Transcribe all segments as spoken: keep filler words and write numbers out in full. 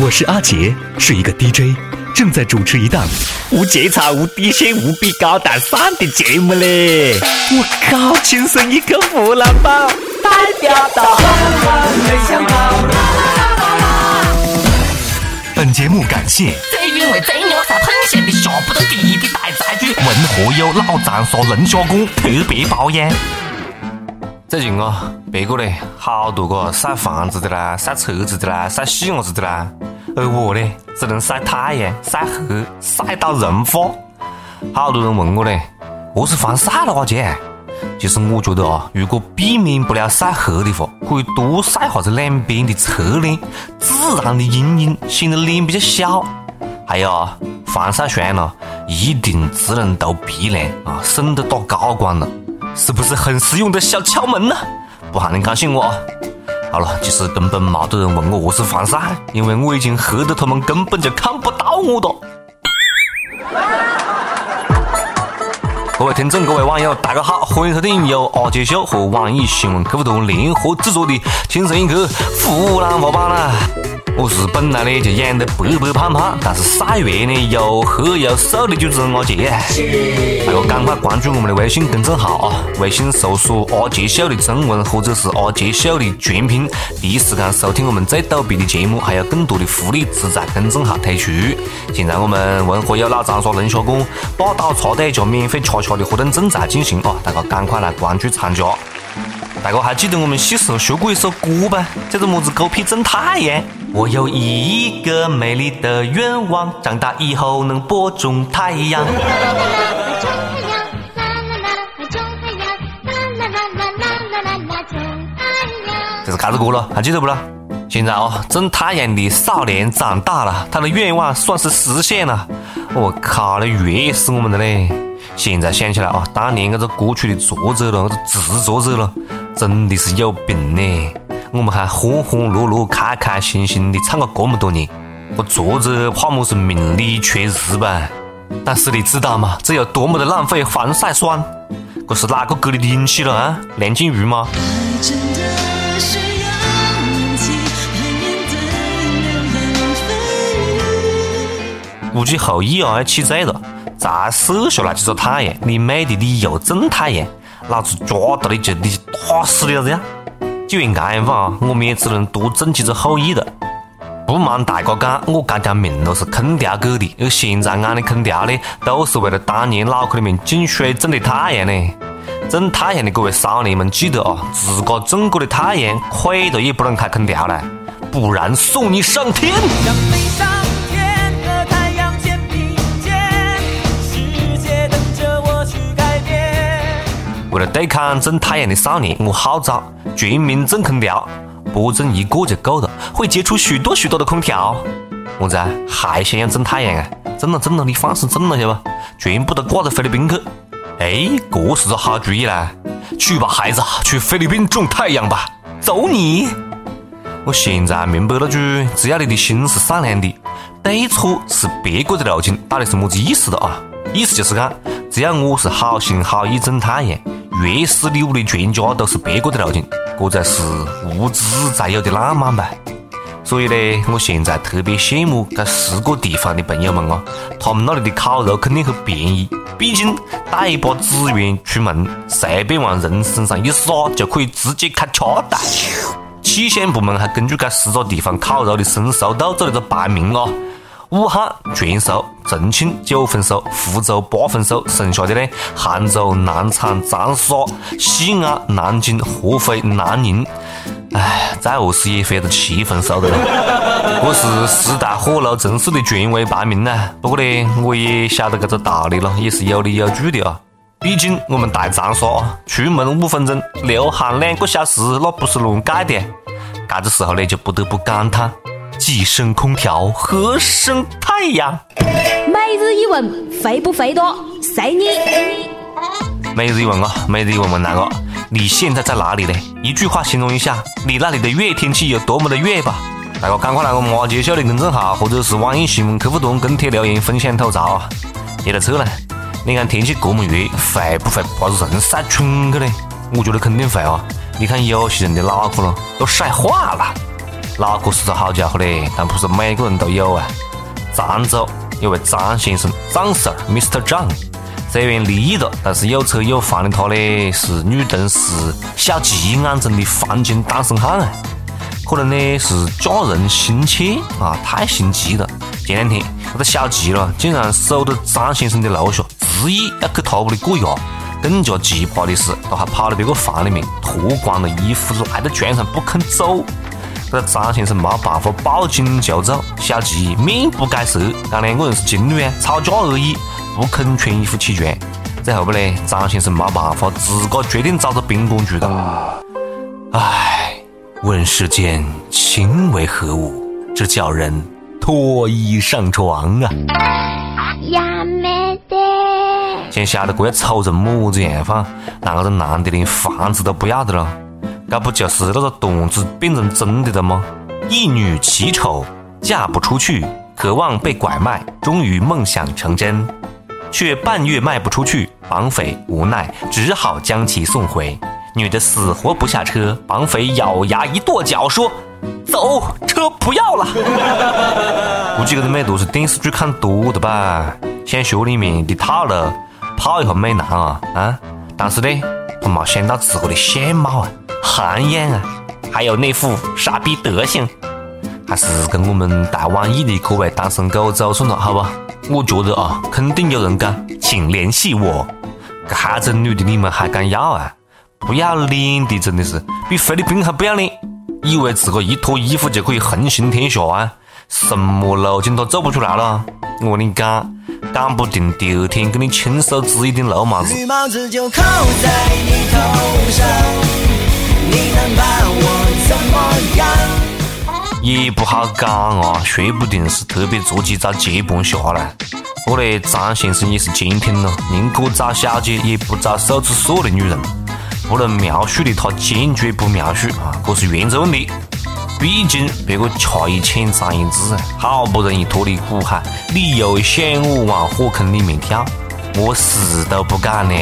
我是阿杰，是一个 D J， 正在主持一档无节操、无底线、无比高大上的节目嘞！我靠，亲生一个湖南宝，代表到没想到。本节目感谢最冤为最牛才碰见的下不得地的大宅主文和友老长沙龙虾锅特别包烟。最近啊，别个嘞好多个晒房子的啦，晒车子的啦，晒细伢子的啦，而我嘞只能晒太阳、晒河、晒到人发。好多人问我嘞，何是防晒了阿姐？其实我觉得啊，如果避免不了晒黑的话，可以多晒下子两边的侧脸，自然的阴影显得脸比较小。还有啊，防晒霜呢，一定只能涂鼻梁啊，省得打高光了。是不是很实用的小窍门呢？不喊你高兴我啊！好了，其实根本没得人问我何是防晒，因为我已经黑得他们根本就看不到我了。各位听众，各位网友，大家好，欢迎收听由阿杰秀和网易新闻客户端联合制作的《精神一刻》湖南话版啦。我是本来呢就养得白白胖胖，但是晒月呢又黑又瘦的主持人阿杰。大家赶快关注我们的微信公众号啊！微信搜索“阿杰秀”的中文或者是“阿杰秀”的全拼，第一时间收听我们最逗逼的节目，还有更多的福利只在公众号推出。现在我们文和友老长沙龙虾馆霸道茶店家免费吃。活动正在进行啊，大家赶快来关注参加！大家还记得我们小时候学过一首歌吧？叫做么子狗屁正太阳。我有一个美丽的愿望，长大以后能播种太阳。这是啥子歌了？还记得不啦？现在哦，正太阳的少年长大了，他的愿望算是实现了。我靠，那月是我们的嘞！现在想起来啊，当年那个歌曲的作者了，那个词作者了，真的是有病呢！我们还欢欢乐乐、开开心心的唱了这么多年，我作者怕么是命里缺日吧？但是你知道吗？这有多么的浪费防晒霜？这是哪个给你的勇气了啊？梁静茹吗？估计后羿啊要气醉了。才射下来就说太阳，你妹的，你又正太阳，老子抓到你就你就打死你了这样。就因这样啊，我们也只能多种几只后羿了。不瞒大家讲，我这条命都是空调给的，而现在俺的空调呢，都是为了当年脑壳里面进水种的太阳呢。种太阳的各位少年们记得啊，自家种过的太阳，亏了也不能开空调了，不然送你上天。为了对抗种太阳的少年，我号召全民种空调，不种一个就够了，会接触许多许多的空调。我在还想要种太阳啊，种了种了，你放心种了，晓得不？全部都挂到菲律宾去。哎，这是个好主意啦！去吧，孩子，去菲律宾种太阳吧，走你！我现在明白了句，只要你的心是善良的，对错是别个的路径，到底是么子意思的啊？意思就是讲，只要我是好心好意种太阳，越是你屋里全家都是别个的路径，这才是无知才有的浪漫吧。所以呢，我现在特别羡慕这十个地方的朋友们啊，他们那里的烤肉肯定很便宜，毕竟带一把资源出门，随便往人身上一撒就可以直接开吃带。气象部门还根据这十个地方烤肉的成熟度做了个排名啊。武汉全熟，重庆九分熟，福州八分熟，剩下的呢，杭州、南昌、长沙、西安、南京、合肥、南宁，唉，再何时也飞到七分熟的了。我是十大火炉城市的权威排名呢，不过呢，我也晓得这个道理了，也是有理有据的啊。毕竟我们大长沙出门五分钟，流汗两个小时，那不是乱改的。这个时候呢，就不得不感叹。既生空调，何生太阳？每日一问，肥不肥多？随你。每日一问啊，每日一问问哪个？你现在在哪里呢？一句话形容一下你那里的月天气有多么的月吧。大家赶快来我们阿杰秀的公众号或者是网易新闻客户端跟帖留言分享吐槽啊！接着扯呢，你看天气这么热，会不会把人晒蠢去呢？我觉得肯定会啊！你看有些人的脑壳咯都晒化了。哪个是个好家伙嘞？但不是每个人都有啊。漳州有位张先生，张 Sir Mister John， 虽然离异了，但是有车有房的他呢，是女同事小吉眼中的房间单身汉啊。可能呢是家人心切啊，太心急了。前两天这个小吉了，竟然守到张先生的楼下，执意要去他屋里过夜。更加奇葩的是，他还跑到别个房里面脱光了衣服，赖在床上不肯走。这个张先生没办法报警求助，小吉面不改色，讲两个人是情侣啊，吵架而已，不肯穿衣服起床。最后呢，张先生没办法，自个决定找到宾馆住了。唉，问世间情为何物，这叫人脱衣上床啊！呀没得。先晓得这个丑成么子样范，那个男的连房子都不要的了，这不就是那个段子变成真的了吗？一女奇丑，嫁不出去，渴望被拐卖，终于梦想成真，却半月卖不出去，绑匪无奈只好将其送回。女的死活不下车，绑匪咬牙一跺脚说：“走，车不要了。”估计这个妹都是电视剧看多的吧，想学里面的套路。泡一下美男啊啊！但是呢，他没想到自个的相貌啊、涵养啊，还有那副傻逼德行，还是跟我们台湾裔的各位单身狗走算了，好吧？我觉得啊，肯定有人讲，请联系我。这种女的你们还敢要啊？不要脸的，真的是比菲律宾还不要脸！以为自个一脱衣服就可以横行天下啊？什么路径都走不出来了！我跟你讲。讲不定第二天给你亲手织一顶绿帽子。绿帽子就扣在你头上，你能把我怎么样？也不好讲啊，说不定是特别着急找接盘侠了。我嘞张先生也是监听了，宁可找小姐也不找手指所的女人。不能描述的他坚决不描述啊，这是原则问题。毕竟别个吃一堑长一智，好不容易脱离苦海，你又想我往火坑里面跳，我死都不敢呢。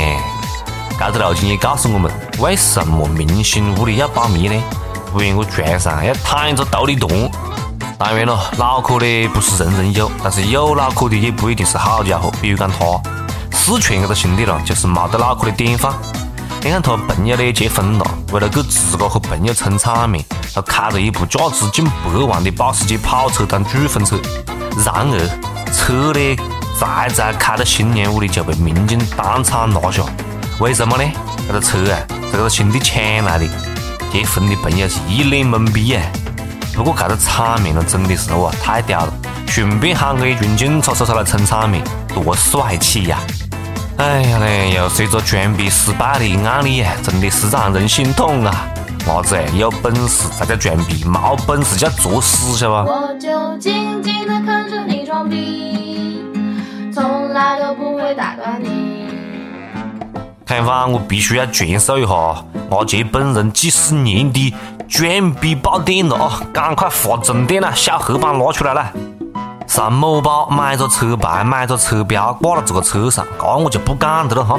这个路径也告诉我们，为什么明星屋里要保密呢？不然我床上要躺着斗地动。当然了，脑壳呢不是人人有，但是有脑壳的也不一定是好家伙。比如讲他四川这个兄弟了，就是没得脑壳的典范。你看他朋友呢结婚了，为了给自个和朋友撑场面，他开着一部价值近百万的保时捷跑车当主婚车。然而，车呢才才开到新娘屋里就被民警当场拿下。为什么呢？这个车啊，是这个兄弟抢来的。结婚的朋友是一脸懵逼啊。不过这个场面呢，真的是哇太屌了，顺便喊个一群警察叔叔来撑场面，多帅气呀！哎呀嘞，又是一个装逼失败的案例，真的是让人心痛啊！伢子有本事才叫装逼，没本事叫作死，晓得不？我就静静地看着你装逼，从来都不会打断你。看完我必须要传授一下阿杰本人几十年的装逼宝典了啊！赶快发重点了，小黑板拿出来了。上某宝买个车牌，买个车标，挂了这个车上，这我就不讲的了哈。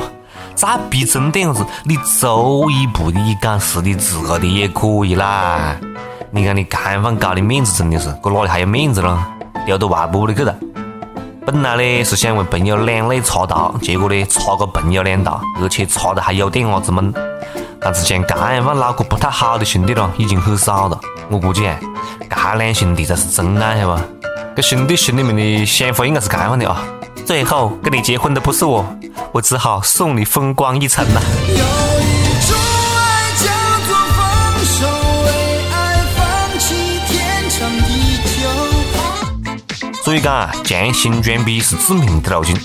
再逼真点子，你走一步，你敢是你自个的也可以啦。你看你开放搞的面子真的是，搁哪里还有面子呢？丢到外婆里去了。本来呢是想为朋友两肋插刀，结果呢插个朋友两刀，而且插的还有点伢子闷。但是像这样脑壳不太好的兄弟了，已经很少了。我估计啊，这两兄弟才是真爱，晓得不？这兄弟心里面的想法应该是这样的啊，最后跟你结婚的不是我，我只好送你风光一程了。有一种爱叫做放手，为爱放弃天长地久。所以讲强行装逼是致命的路径。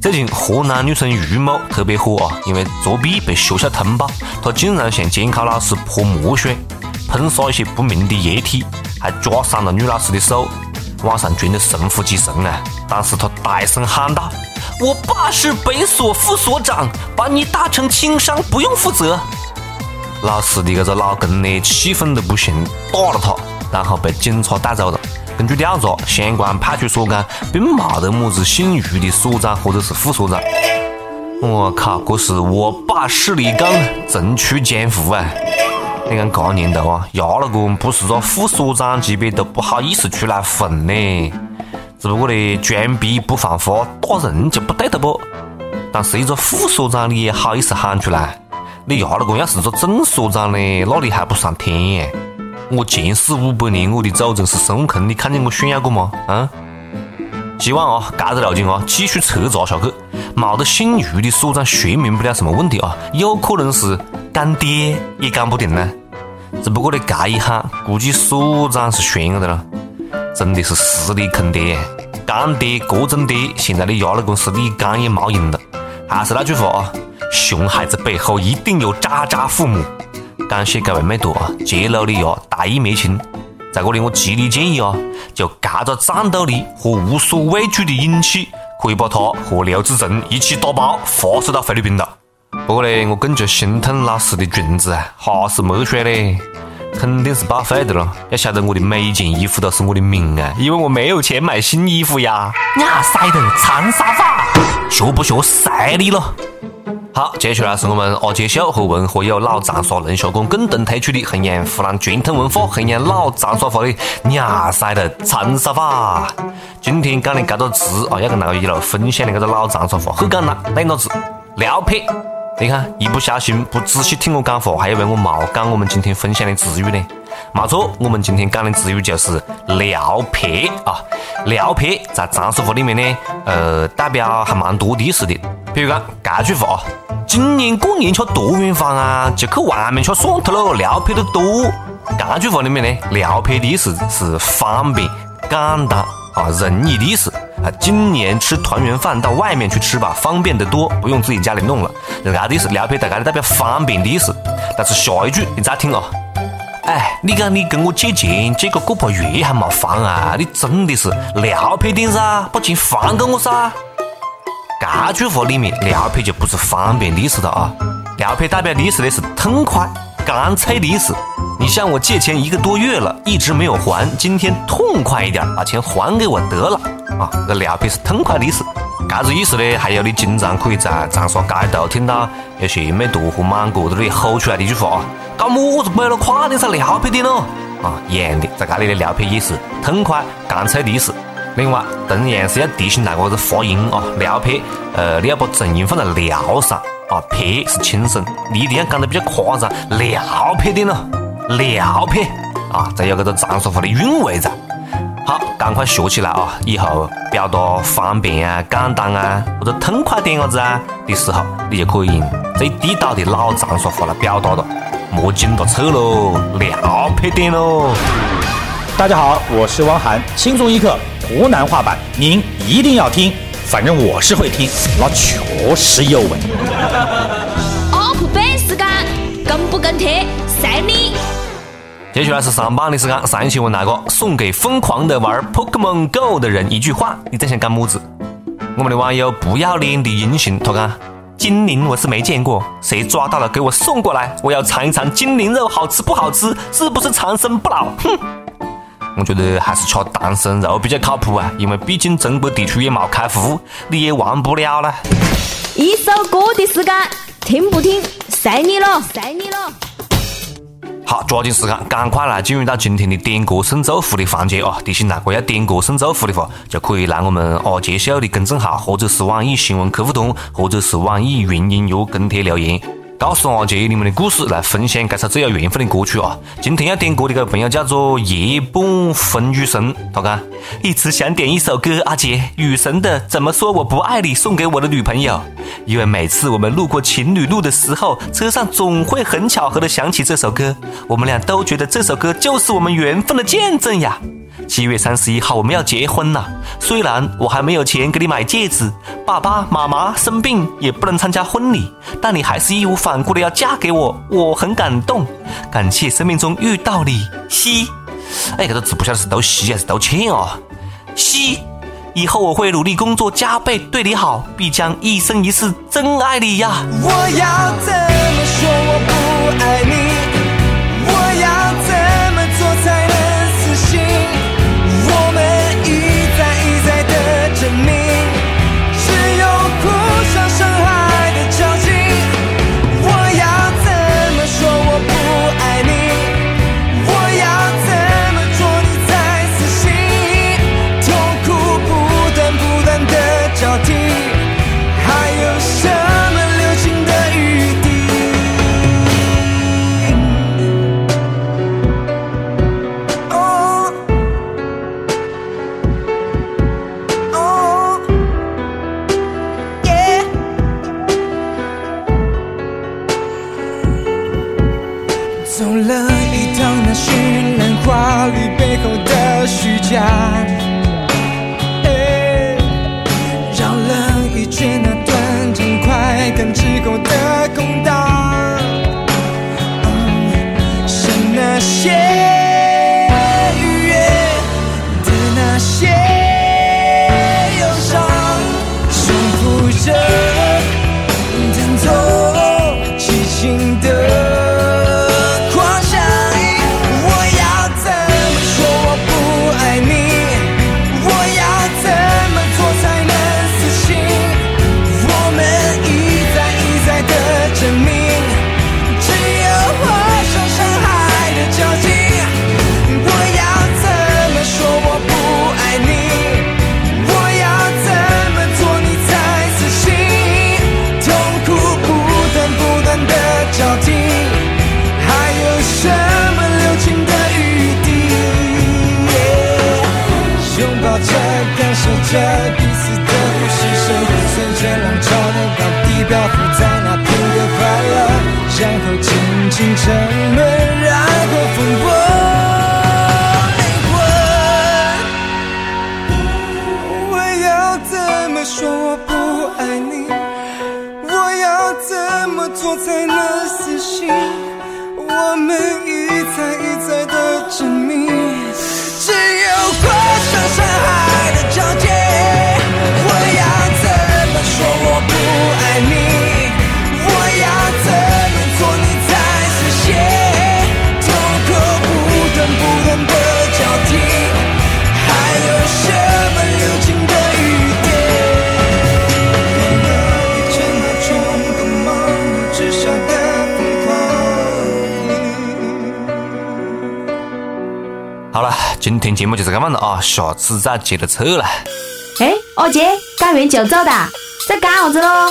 最近河南女生于某特别火啊，因为作弊被学校通报，她竟然向监考老师泼墨水，喷洒一些不明的液体，还抓伤了女老师的手。网上传得神乎其神啊！当时他大声喊道：“我爸是北所副所长，把你打成轻伤，不用负责。”老师的这个老公呢，气愤得不行，打了他，然后被警察带走了。根据调查，相关派出所讲，并没得么子姓于的所长或者是副所长。我靠，这是我爸势力刚，层出江湖啊！你看这年头啊，伢那个不是说副所长级别都不好意思出来混呢，只不过呢，装逼不犯法，打人就不对的不。但是一个副所长你也好意思喊出来，你伢那个要是个正所长呢，那你还不上天耶？我前世五百年我的祖宗是孙悟空，你看见我炫耀过吗？啊！希望啊，这个路径啊继续扯杂下去，冇得姓余的所长说明不了什么问题啊，有可能是干爹也干不定呢。只不过呢，这一喊估计所长是悬个的了，真的是实力坑爹，干爹各种爹，现在的伢那个是你干也冇用的。还是那句话啊，熊孩子背后一定有渣渣父母。感谢各位妹朵啊，揭露你啊大义灭亲。在这里我极力建议啊，就靠着战斗力和无所畏惧的勇气，可以把他和刘志成一起打包发射到菲律宾了。不过呢，我更加心疼老师的裙子啊，哈是没水嘞，肯定是报废的了。要晓得我的每一件衣服都是我的命啊，因为我没有钱买新衣服呀。呀塞的长沙话，学不学塞你了。好，接下来是我们阿杰秀和文和友老长沙人学馆共同推出的弘扬湖南传统文化、弘扬老长沙话的伢塞的长沙话。今天讲的这个词啊，要跟大家一路分享的这个老长沙话，很简单，两个字：撩撇。你看，一不小心不仔细听我讲话，还以为我冇讲我们今天分享的词语呢。没错，我们今天讲的词语就是撩撇啊。撩撇在长沙话里面呢，呃，代表还蛮多的事的。比如讲这句话啊。今年过年吃多远饭啊？就去外面吃蒜头喽，撩撇的多。这句话里面呢，撩撇的意思是方便、简单啊、容易的意思啊。今年吃团圆饭到外面去吃吧，方便的多，不用自己家里弄了。这个意思，撩撇在这里代表方便的意思。但是下一句你再听啊、哦。哎，你讲你跟我借钱，借个个把月还没还啊？你真的是撩撇点噻，把钱还给我噻。这句话里面撩撇就不是方便的意思了啊，撩撇代表的意思呢是痛快、干脆的意思。你向我借钱一个多月了，一直没有还，今天痛快一点，把钱还给我得了啊！这撩撇是痛快的意思。这个意思呢，还有你经常可以在长沙街头听到有些妹坨和满哥在那里吼出来的一句话啊：“搞么子没了，快点噻，撩撇点咯！”啊，一样的，在这里的撩撇也是痛快、干脆的意思。另外，同样是要提醒大家的发音啊，撩撇，呃，你要把重音放在撩上啊，撇是轻声，你一定要讲得比较夸张，撩撇点咯，撩撇啊，才有这个长沙话的韵味在。好，赶快学起来啊！以后表达方便啊、简单啊或者痛快点个子啊的时候，你就可以用最地道的老长沙话来表达了，莫经到错喽，撩撇点喽。大家好，我是汪涵，轻松一刻湖南话版，您一定要听，反正我是会听，那确实有味。我不背时间，跟不跟贴，随你。接下来是上班的时间，上一期问大家送给疯狂的玩 Pokemon Go 的人一句话，你在想干么子？我们的网友不要脸的英雄，他讲精灵我是没见过，谁抓到了给我送过来，我要尝一尝精灵肉好吃不好吃，是不是长生不老？哼。我觉得还是吃唐僧肉比较靠谱啊，因为毕竟中国地区也冇开服，你也玩不了了。一首歌的时间，听不听，随你咯，随你咯。好，抓紧时间，赶快来进入到今天的点歌送祝福的环节啊！提醒大家要点歌送祝福的话，就可以来我们阿杰秀的公众号，或者是网易新闻客户端，或者是网易云音乐跟帖留言。告诉阿杰你们的故事，来分享这首最有缘分的歌曲啊！今天要点歌的这个朋友叫做夜半风雨声，他讲一直想点一首歌，阿杰雨神的《怎么说我不爱你》送给我的女朋友，因为每次我们路过情侣路的时候，车上总会很巧合的想起这首歌，我们俩都觉得这首歌就是我们缘分的见证呀。七月三十一号我们要结婚了，虽然我还没有钱给你买戒指，爸爸妈妈生病也不能参加婚礼，但你还是义无反顾的要嫁给我，我很感动，感谢生命中遇到你，西。哎，这个字不晓得是读西还是读欠啊？西，以后我会努力工作加倍对你好，必将一生一世真爱你呀！我要怎么说我不爱你？我要怎？我要怎么说我不爱你？到这感受着彼此的呼吸声，随着浪潮的高低漂浮在那片的快乐，然后轻轻沉沦，然后风波灵魂。我要怎么说我不爱你？我要怎么做才能死心？我们一再一再的证明，只有跨上山海的交界。我要怎么说我不爱你？我要怎么做你才实现？痛苦不断不断的交替，还有什么流经的雨点？变得一阵那种的梦，至少的疯狂。好了，今天节目就是这样了啊，下次再接着扯了。哎，二姐，干完就走的，在干啥子咯？